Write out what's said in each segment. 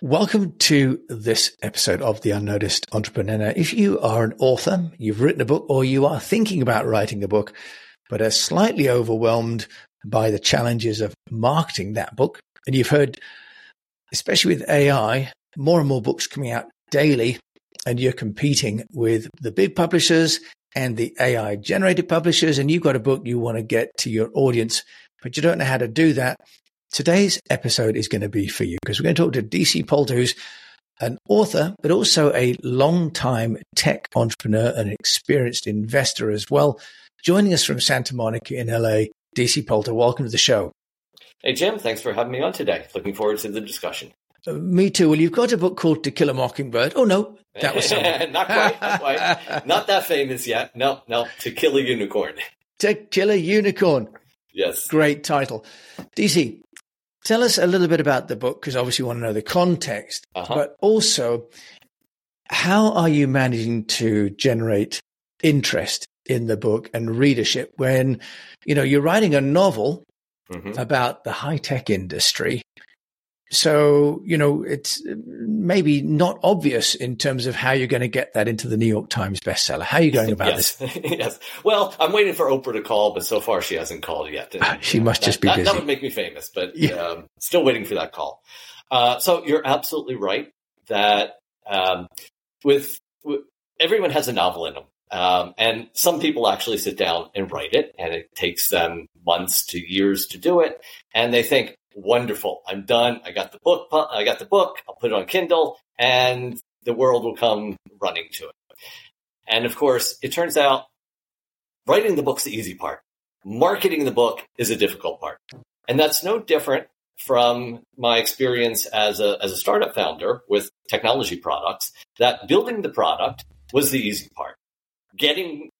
Welcome to this episode of The Unnoticed Entrepreneur. If you are an author, you've written a book, or you are thinking about writing a book, but are slightly overwhelmed by the challenges of marketing that book, and you've heard, especially with AI, more and more books coming out daily, and you're competing with the big publishers and the AI-generated publishers, and you've got a book you want to get to your audience, but you don't know how to do that. Today's episode is going to be for you because we're going to talk to D.C. Palter, who's an author, but also a long-time tech entrepreneur and experienced investor as well. Joining us from Santa Monica in LA, D.C. Palter, welcome to the show. Hey, Jim. Thanks for having me on today. Looking forward to the discussion. Me too. Well, you've got a book called To Kill a Mockingbird. Oh, no, that was something. Not quite. Not that famous yet. No, To Kill a Unicorn. To Kill a Unicorn. Yes. Great title. D.C., tell us a little bit about the book, because obviously you want to know the context, but also how are you managing to generate interest in the book and readership when, you know, you're writing a novel about the high-tech industry. So, you know, it's maybe not obvious in terms of how you're going to get that into the New York Times bestseller. How are you going about this? Yes. Well, I'm waiting for Oprah to call, but so far she hasn't called yet. And, she must just be busy. That would make me famous, but still waiting for that call. So you're absolutely right that everyone has a novel in them. And some people actually sit down and write it, and it takes them months to years to do it. And they think, wonderful, I'm done. I got the book. I'll put it on Kindle, and the world will come running to it. And of course, it turns out writing the book's the easy part. Marketing the book is a difficult part. And that's no different from my experience as a startup founder with technology products, that building the product was the easy part. Getting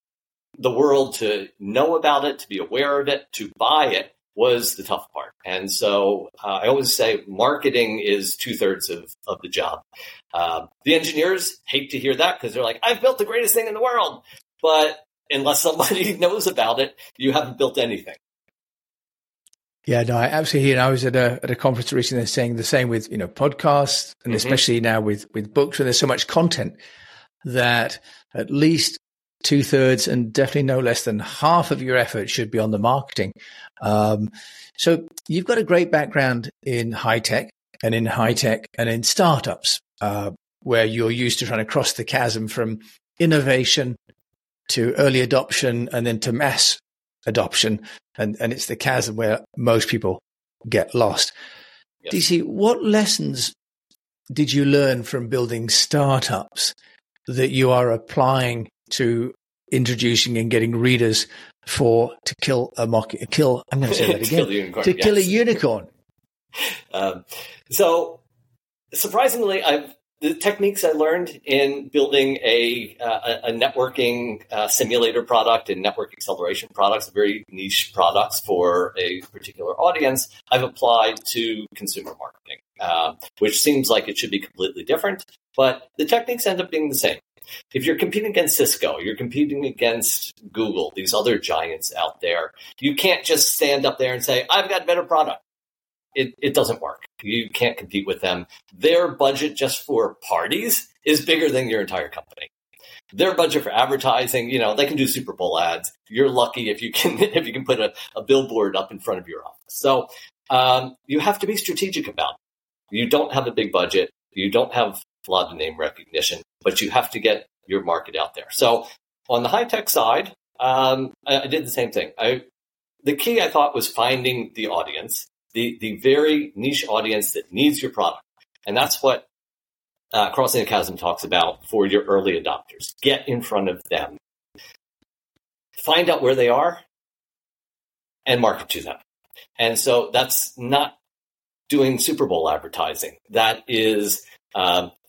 the world to know about it, to be aware of it, to buy it was the tough part. And so I always say marketing is 2/3 of the job. The engineers hate to hear that because they're like, I've built the greatest thing in the world. But unless somebody knows about it, you haven't built anything. Yeah, no, I absolutely hear. And I was at a conference recently saying the same with, you know, podcasts and especially now with books, where there's so much content that at least 2/3 and definitely no less than half of your effort should be on the marketing. So you've got a great background in high tech and in startups, where you're used to trying to cross the chasm from innovation to early adoption and then to mass adoption. And it's the chasm where most people get lost. Yep. DC, what lessons did you learn from building startups that you are applying to introducing and getting readers for To Kill a Unicorn? So surprisingly, the techniques I learned in building a networking simulator product and network acceleration products, very niche products for a particular audience, I've applied to consumer marketing, which seems like it should be completely different, but the techniques end up being the same. If you're competing against Cisco, you're competing against Google, these other giants out there, you can't just stand up there and say, I've got a better product. It doesn't work. You can't compete with them. Their budget just for parties is bigger than your entire company. Their budget for advertising, you know, they can do Super Bowl ads. You're lucky if you can put a billboard up in front of your office. So you have to be strategic about it. You don't have a big budget. You don't have a lot of name recognition, but you have to get your market out there. So on the high-tech side, I did the same thing. The key, I thought, was finding the audience, the very niche audience that needs your product. And that's what Crossing the Chasm talks about for your early adopters. Get in front of them. Find out where they are and market to them. And so that's not doing Super Bowl advertising. That is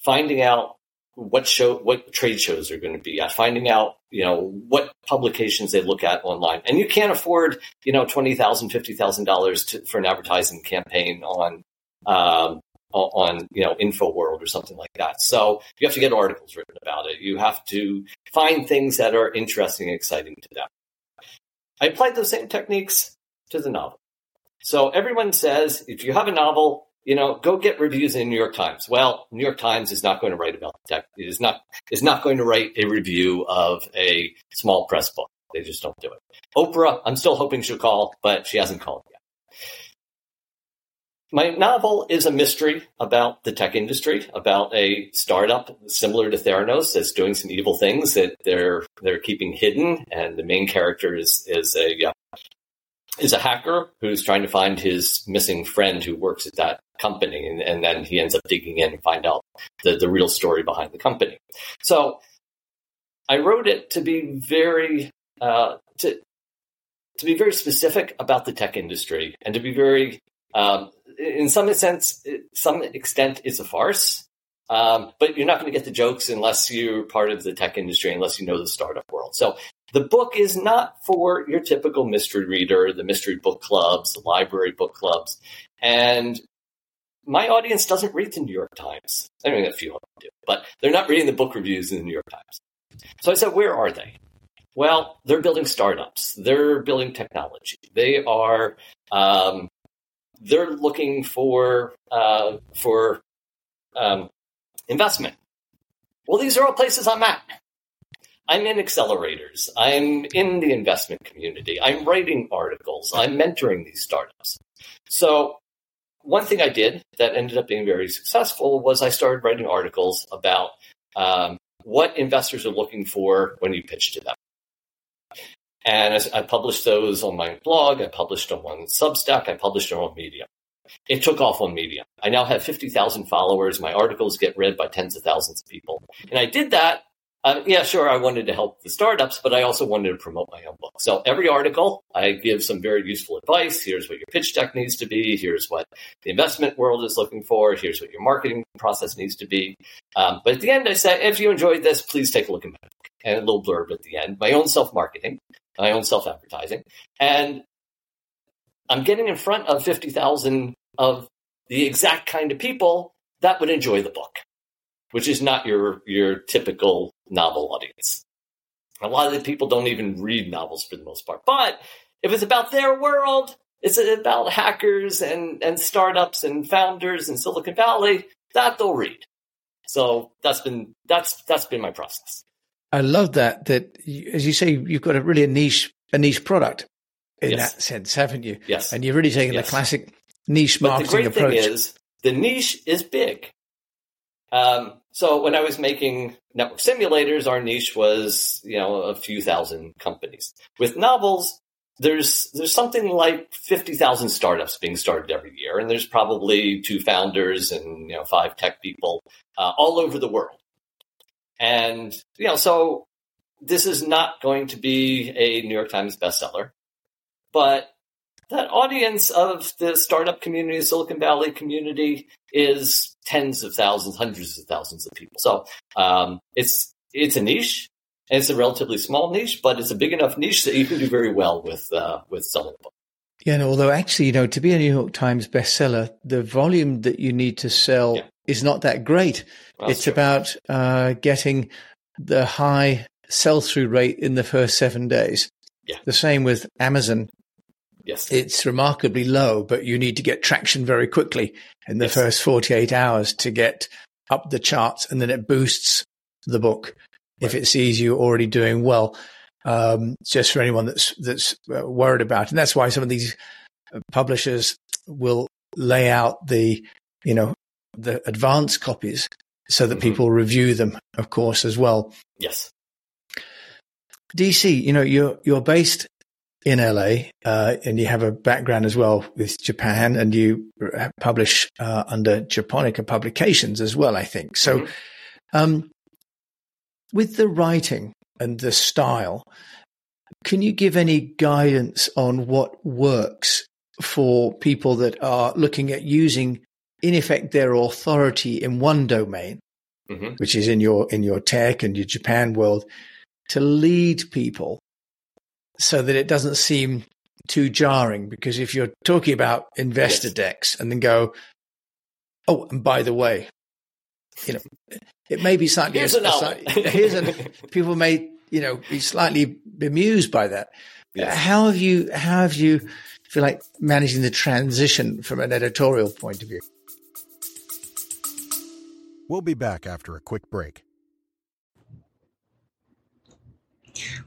finding out what trade shows are going to be at, finding out, you know, what publications they look at online. And you can't afford, you know, $20,000, $50,000 for an advertising campaign on, you know, InfoWorld or something like that. So you have to get articles written about it. You have to find things that are interesting and exciting to them. I applied those same techniques to the novel. So everyone says, if you have a novel, you know, go get reviews in the New York Times. Well, New York Times is not going to write about tech. It is not going to write a review of a small press book. They just don't do it. Oprah, I'm still hoping she'll call, but she hasn't called yet. My novel is a mystery about the tech industry, about a startup similar to Theranos that's doing some evil things that they're keeping hidden. And the main character is a hacker who's trying to find his missing friend who works at that company. And then he ends up digging in and find out the real story behind the company. So I wrote it to be very to be very specific about the tech industry and to be very in some extent, it's a farce, but you're not going to get the jokes unless you're part of the tech industry, unless you know the startup world. So the book is not for your typical mystery reader, the mystery book clubs, the library book clubs. And my audience doesn't read the New York Times. I mean, a few of them do, but they're not reading the book reviews in the New York Times. So I said, where are they? Well, they're building startups. They're building technology. They are... they're looking for investment. Well, these are all places I'm at. I'm in accelerators. I'm in the investment community. I'm writing articles. I'm mentoring these startups. So one thing I did that ended up being very successful was I started writing articles about what investors are looking for when you pitch to them. And I published those on my blog. I published on one Substack. I published on Medium. It took off on Medium. I now have 50,000 followers. My articles get read by tens of thousands of people. And I did that. I wanted to help the startups, but I also wanted to promote my own book. So every article, I give some very useful advice. Here's what your pitch deck needs to be. Here's what the investment world is looking for. Here's what your marketing process needs to be. But at the end, I say, if you enjoyed this, please take a look at my book. And a little blurb at the end. My own self-marketing, my own self-advertising. And I'm getting in front of 50,000 of the exact kind of people that would enjoy the book, which is not your typical novel audience. A lot of the people don't even read novels for the most part. But if it's about their world, it's about hackers and startups and founders in Silicon Valley, that they'll read. So that's been my process. I love that as you say, you've got a really niche product in that sense, haven't you? Yes. And you're really taking the classic niche marketing approach. But the great thing is, the niche is big. So when I was making network simulators, our niche was, a few thousand companies. With novels, there's something like 50,000 startups being started every year, and there's probably 2 founders and 5 tech people all over the world. And, so this is not going to be a New York Times bestseller, but that audience of the startup community, Silicon Valley community, is tens of thousands, hundreds of thousands of people. So it's a niche, and it's a relatively small niche, but it's a big enough niche that you can do very well with selling a book. Yeah, and although actually, to be a New York Times bestseller, the volume that you need to sell is not that great. Well, it's about getting the high sell-through rate in the first 7 days. Yeah. The same with Amazon. Yes. It's remarkably low, but you need to get traction very quickly in the first 48 hours to get up the charts, and then it boosts the book if it sees you already doing well. Just for anyone that's worried about it. And that's why some of these publishers will lay out the advanced copies so that people review them, of course, as well. Yes. DC, you're based in LA, and you have a background as well with Japan, and you publish under Japonica Publications as well, I think. So with the writing and the style, can you give any guidance on what works for people that are looking at using, in effect, their authority in one domain, which is in your tech and your Japan world, to lead people so that it doesn't seem too jarring? Because if you're talking about investor decks and then go, oh, and by the way, it may be slightly. People may, be slightly bemused by that. Yes. How have you feel like managing the transition from an editorial point of view? We'll be back after a quick break.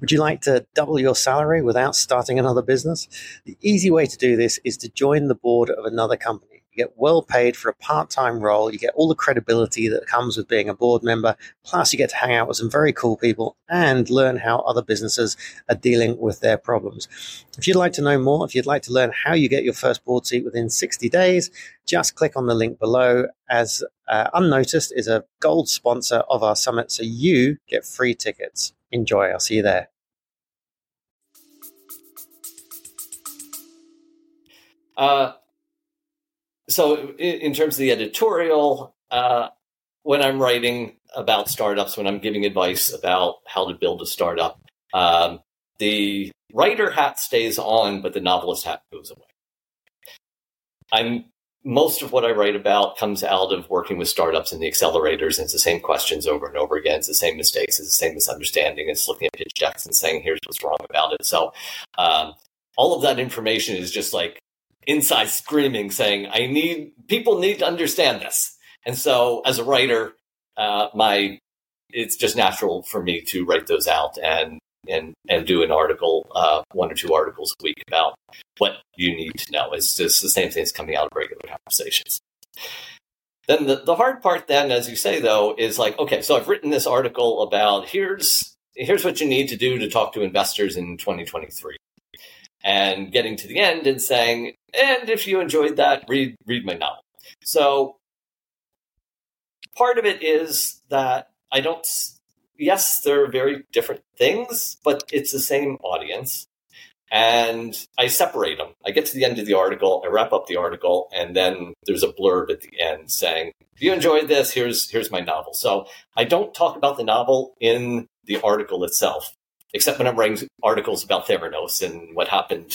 Would you like to double your salary without starting another business? The easy way to do this is to join the board of another company. You get well paid for a part-time role. You get all the credibility that comes with being a board member. Plus, you get to hang out with some very cool people and learn how other businesses are dealing with their problems. If you'd like to know more, if you'd like to learn how you get your first board seat within 60 days, just click on the link below. As Unnoticed is a gold sponsor of our summit, so you get free tickets. Enjoy. I'll see you there. So in terms of the editorial, when I'm writing about startups, when I'm giving advice about how to build a startup, the writer hat stays on, but the novelist hat goes away. Most of what I write about comes out of working with startups and the accelerators, and it's the same questions over and over again. It's the same mistakes. It's the same misunderstanding. It's looking at pitch decks and saying, here's what's wrong about it. So all of that information is just like inside screaming, saying, people need to understand this. And so as a writer, it's just natural for me to write those out and do an article, one or two articles a week about what you need to know. It's just the same thing that's coming out of regular conversations. Then the hard part then, as you say, though, is like, okay, so I've written this article about here's what you need to do to talk to investors in 2023. And getting to the end and saying, and if you enjoyed that, read my novel. So part of it is that yes, they're very different things, but it's the same audience. And I separate them. I get to the end of the article, I wrap up the article, and then there's a blurb at the end saying, if you enjoyed this, here's my novel. So I don't talk about the novel in the article itself, except when I'm writing articles about Theranos and what happened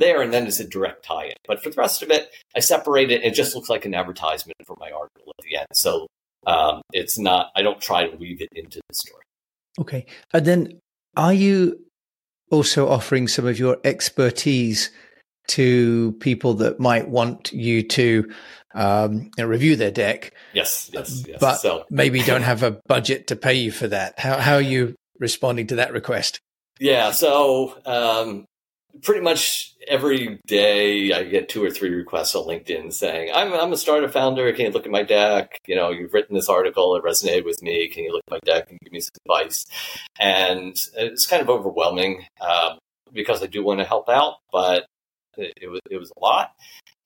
there, and then it's a direct tie-in. But for the rest of it, I separate it, and it just looks like an advertisement for my article at the end. So it's not, I don't try to weave it into the story. Okay. And then are you also offering some of your expertise to people that might want you to review their deck? Yes. But so maybe don't have a budget to pay you for that. How are you responding to that request? Yeah. So pretty much every day I get 2 or 3 requests on LinkedIn saying, I'm a startup founder. Can you look at my deck? You know, you've written this article. It resonated with me. Can you look at my deck and give me some advice? And it's kind of overwhelming because I do want to help out, but it was a lot.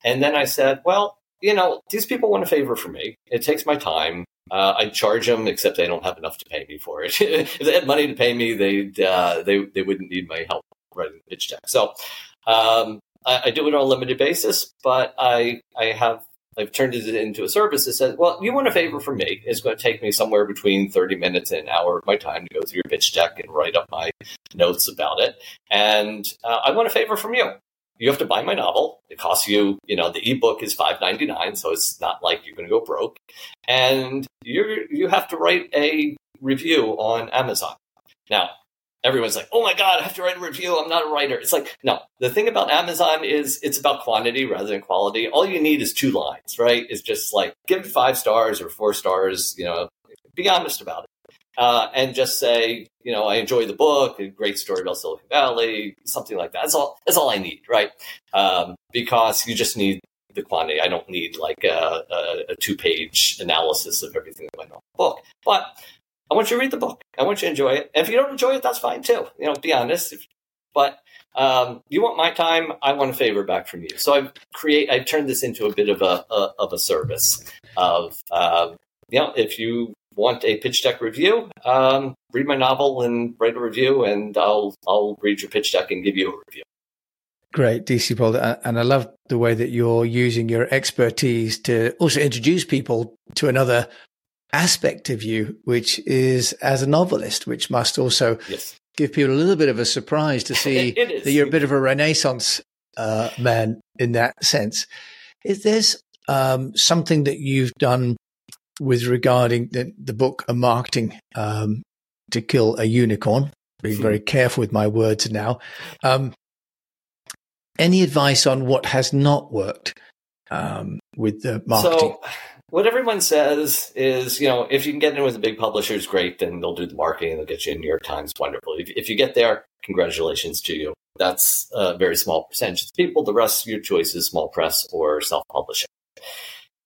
And then I said, well, you know, these people want a favor from me. It takes my time. I charge them, except they don't have enough to pay me for it. If they had money to pay me, they wouldn't need my help writing the pitch deck. So I do it on a limited basis, but I've turned it into a service that says, well, you want a favor from me. It's going to take me somewhere between 30 minutes and an hour of my time to go through your pitch deck and write up my notes about it. And I want a favor from you. You have to buy my novel. It costs you, the ebook is $5.99, so it's not like you're going to go broke. And you have to write a review on Amazon. Now, everyone's like, oh my God, I have to write a review. I'm not a writer. It's like, no, the thing about Amazon is it's about quantity rather than quality. All you need is 2 lines, right? It's just like, give 5 stars or 4 stars, be honest about it. And just say, I enjoy the book, a great story about Silicon Valley, something like that. That's all I need, right? Because you just need the quantity. I don't need like a 2-page analysis of everything that went on the book. But I want you to read the book. I want you to enjoy it. And if you don't enjoy it, that's fine too. Be honest. But you want my time. I want a favor back from you. So I've turned this into a bit of a service of, if you want a pitch deck review, read my novel and write a review, and I'll read your pitch deck and give you a review. Great, D.C. Palter. And I love the way that you're using your expertise to also introduce people to another aspect of you, which is as a novelist, which must also give people a little bit of a surprise to see that you're a bit of a Renaissance man in that sense. Is there's something that you've done with regarding the book and marketing, To Kill a Unicorn? Being very careful with my words now. Any advice on what has not worked with the marketing? So, what everyone says is, you know, if you can get in with the big publishers, great, then they'll do the marketing, they'll get you in New York Times, wonderful. If you get there, congratulations to you. That's a very small percentage of people. The rest of your choice is small press or self-publishing.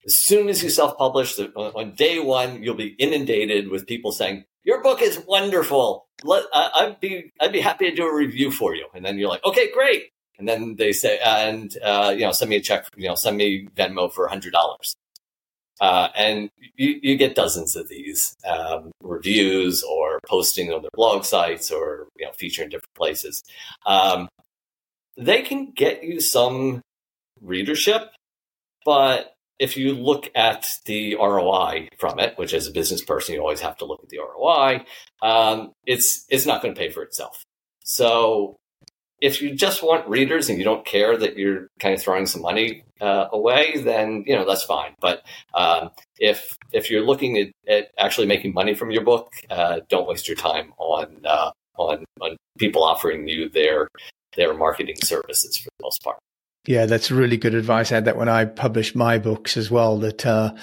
As soon as you self-publish, on day one, you'll be inundated with people saying, your book is wonderful. I'd be happy to do a review for you. And then you're like, okay, great. And then they say, send me a check, send me Venmo for $100. And you get dozens of these reviews or posting on their blog sites or, feature in different places. They can get you some readership, but if you look at the ROI from it, which as a business person, you always have to look at the ROI, it's not going to pay for itself. So if you just want readers and you don't care that you're kind of throwing some money away, then, that's fine. But if you're looking at actually making money from your book, don't waste your time on people offering you their marketing services for the most part. Yeah, that's really good advice. I had that when I published my books as well, that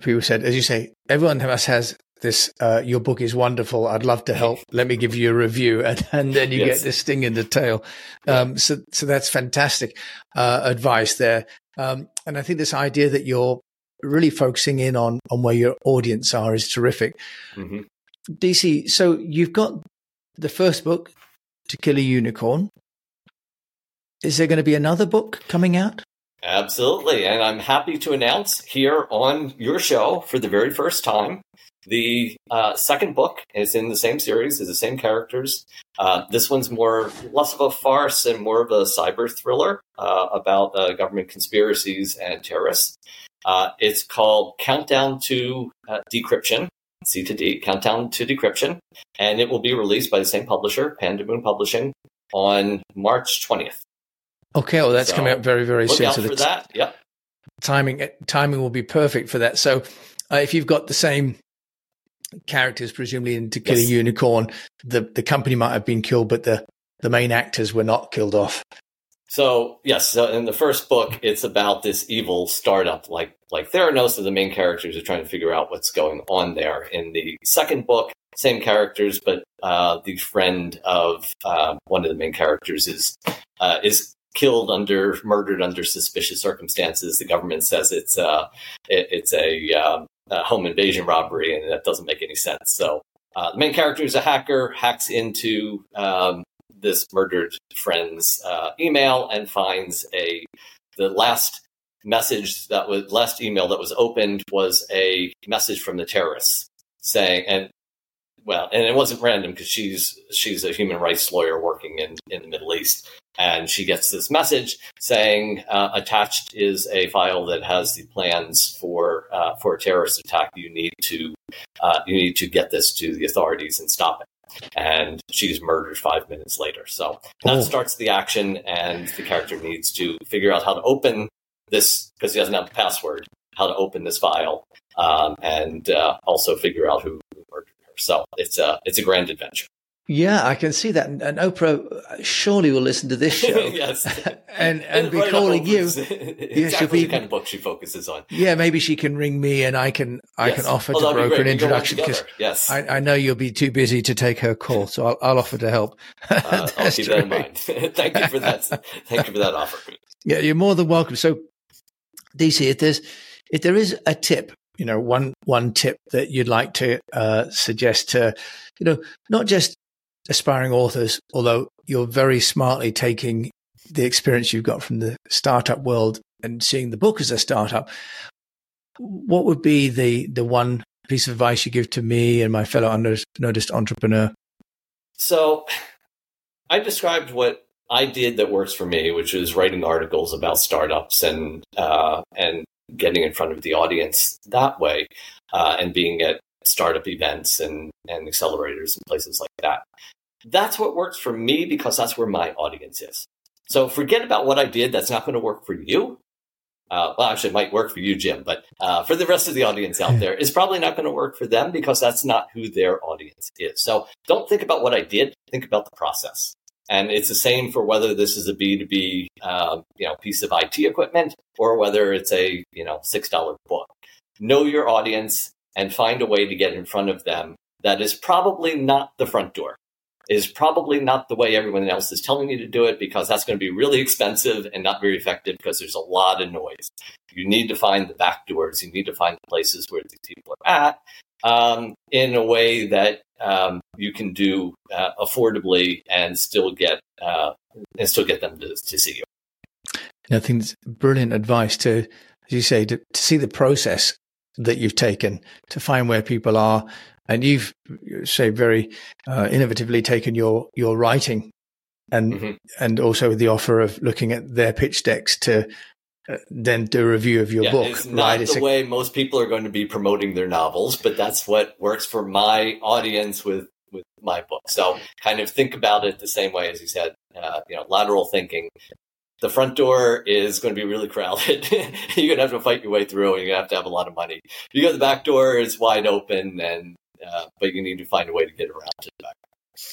people said, as you say, everyone has this, your book is wonderful. I'd love to help. Let me give you a review. And then you get this sting in the tail. So that's fantastic advice there. And I think this idea that you're really focusing in on where your audience are is terrific. Mm-hmm. DC, so you've got the first book, To Kill a Unicorn. Is there going to be another book coming out? Absolutely. And I'm happy to announce here on your show for the very first time, the second book is in the same series, is the same characters. This one's less of a farce and more of a cyber thriller about government conspiracies and terrorists. It's called Countdown to Decryption, C2D, Countdown to Decryption. And it will be released by the same publisher, Panda Moon Publishing, on March 20th. Okay, well, that's coming up very, very soon. Look out for that, yeah. Timing will be perfect for that. So if you've got the same characters, presumably in To Kill a Unicorn, the company might have been killed, but the main actors were not killed off. So, yes, in the first book, it's about this evil startup like Theranos, and the main characters are trying to figure out what's going on there. In the second book, same characters, but the friend of one of the main characters is killed murdered under suspicious circumstances. The government says it's a home invasion robbery, and that doesn't make any sense. So the main character is a hacker, hacks into this murdered friend's email and finds the last email that was opened was a message from the terrorists saying, and it wasn't random because she's a human rights lawyer working in the Middle East. And she gets this message saying, attached is a file that has the plans for a terrorist attack. You need to get this to the authorities and stop it. And she's murdered 5 minutes later. So that starts the action, and the character needs to figure out how to open this, because he doesn't have the password, how to open this file, and also figure out who murdered her. So it's a grand adventure. Yeah, I can see that. And Oprah surely will listen to this show and be calling you. Exactly the kind of book she focuses on. Yeah, maybe she can ring me and I can offer to broker an introduction, because I know you'll be too busy to take her call. So I'll offer to help. I'll keep that in mind. Thank you for that. Thank you for that offer. Yeah, you're more than welcome. So, DC, if there is a tip, one tip that you'd like to suggest to, not just aspiring authors, although you're very smartly taking the experience you've got from the startup world and seeing the book as a startup, what would be the one piece of advice you give to me and my fellow unnoticed entrepreneur? So I described what I did that works for me, which is writing articles about startups and getting in front of the audience that way, and being at startup events and accelerators and places like that. That's what works for me because that's where my audience is. So forget about what I did. That's not going to work for you. Well, actually, it might work for you, Jim, but for the rest of the audience out there, it's probably not going to work for them because that's not who their audience is. So don't think about what I did. Think about the process. And it's the same for whether this is a B2B piece of IT equipment or whether it's a $6 book. know your audience and find a way to get in front of them that is probably not the front door, is probably not the way everyone else is telling you to do it, because that's going to be really expensive and not very effective because there's a lot of noise. You need to find the back doors. You need to find the places where these people are at in a way that you can do affordably and still get them to see you. I think it's brilliant advice to, as you say, to see the process that you've taken to find where people are. And you've, say, very innovatively taken your writing and mm-hmm. and also the offer of looking at their pitch decks to then do a review of your book. It's not the way most people are going to be promoting their novels, but that's what works for my audience with my book. So kind of think about it the same way as you said, lateral thinking. The front door is going to be really crowded. You're going to have to fight your way through, and you're going to have a lot of money. You go to the back door, it's wide open, and but you need to find a way to get around it.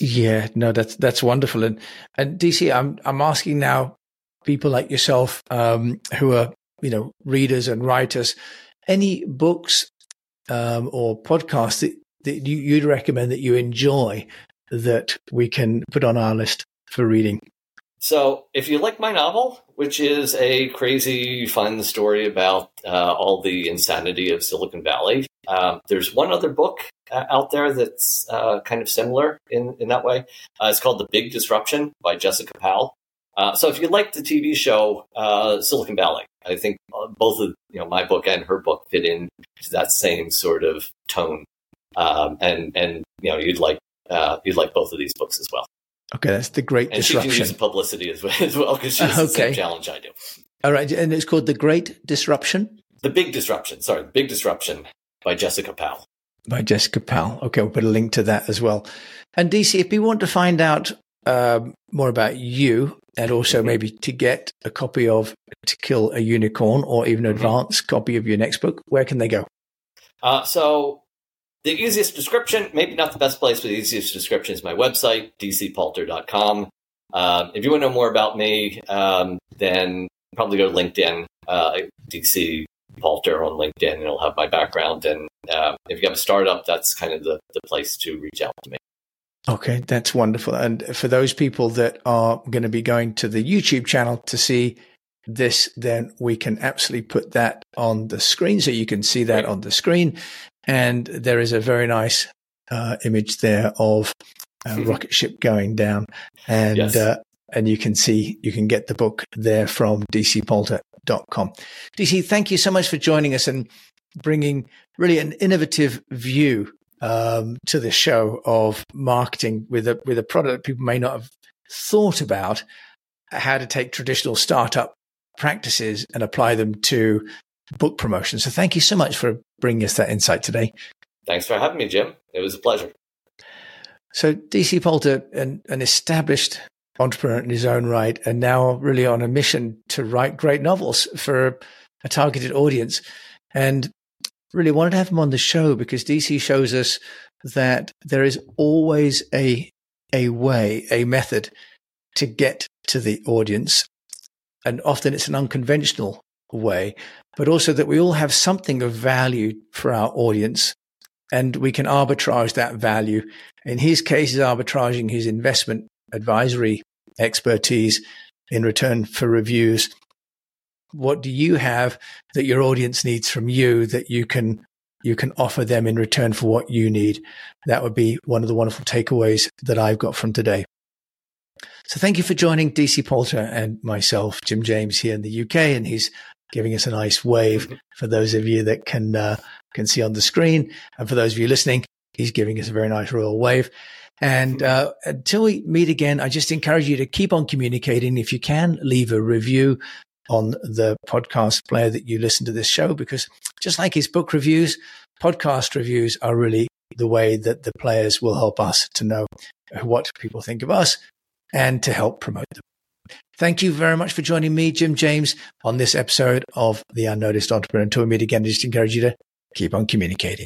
Yeah, no, that's wonderful. And DC, I'm asking now people like yourself who are readers and writers, any books or podcasts that you'd recommend that you enjoy that we can put on our list for reading? So if you like my novel, which is a crazy, fun story about all the insanity of Silicon Valley, there's one other book out there that's kind of similar in that way. It's called The Big Disruption by Jessica Powell. So if you like the TV show Silicon Valley, I think both of my book and her book fit into that same sort of tone, and you'd like both of these books as well. Okay, that's The Great Disruption. And she can use publicity as well because she has the same challenge I do. All right, and it's called The Great Disruption? The Big Disruption by Jessica Powell. Okay, we'll put a link to that as well. And DC, if you want to find out more about you and also mm-hmm. maybe to get a copy of To Kill a Unicorn or even an mm-hmm. advanced copy of your next book, where can they go? The easiest description, maybe not the best place, but the easiest description is my website, dcpalter.com. If you want to know more about me, then probably go to LinkedIn, DC Palter on LinkedIn, and it'll have my background. And if you have a startup, that's kind of the place to reach out to me. Okay, that's wonderful. And for those people that are going to be going to the YouTube channel to see this, then we can absolutely put that on the screen. So you can see that on the screen. And there is a very nice image there of a rocket ship going down. And yes. And you can get the book there from dcpalter.com. DC, thank you so much for joining us and bringing really an innovative view to the show of marketing with a product people may not have thought about, how to take traditional startup practices and apply them to book promotion. So thank you so much for bringing us that insight today. Thanks for having me, Jim. It was a pleasure. So DC Palter, an established entrepreneur in his own right, and now really on a mission to write great novels for a targeted audience. And really wanted to have him on the show because DC shows us that there is always a way, a method to get to the audience. And often it's an unconventional way, but also that we all have something of value for our audience and we can arbitrage that value. In his case, he's arbitraging his investment advisory expertise in return for reviews. What do you have that your audience needs from you that you can offer them in return for what you need? That would be one of the wonderful takeaways that I've got from today. So thank you for joining DC Palter and myself, Jim James, here in the UK, and he's giving us a nice wave for those of you that can see on the screen. And for those of you listening, he's giving us a very nice royal wave. And until we meet again, I just encourage you to keep on communicating. If you can, leave a review on the podcast player that you listen to this show, because just like his book reviews, podcast reviews are really the way that the players will help us to know what people think of us and to help promote them. Thank you very much for joining me, Jim James, on this episode of The Unnoticed Entrepreneur. Until we meet again, I just encourage you to keep on communicating.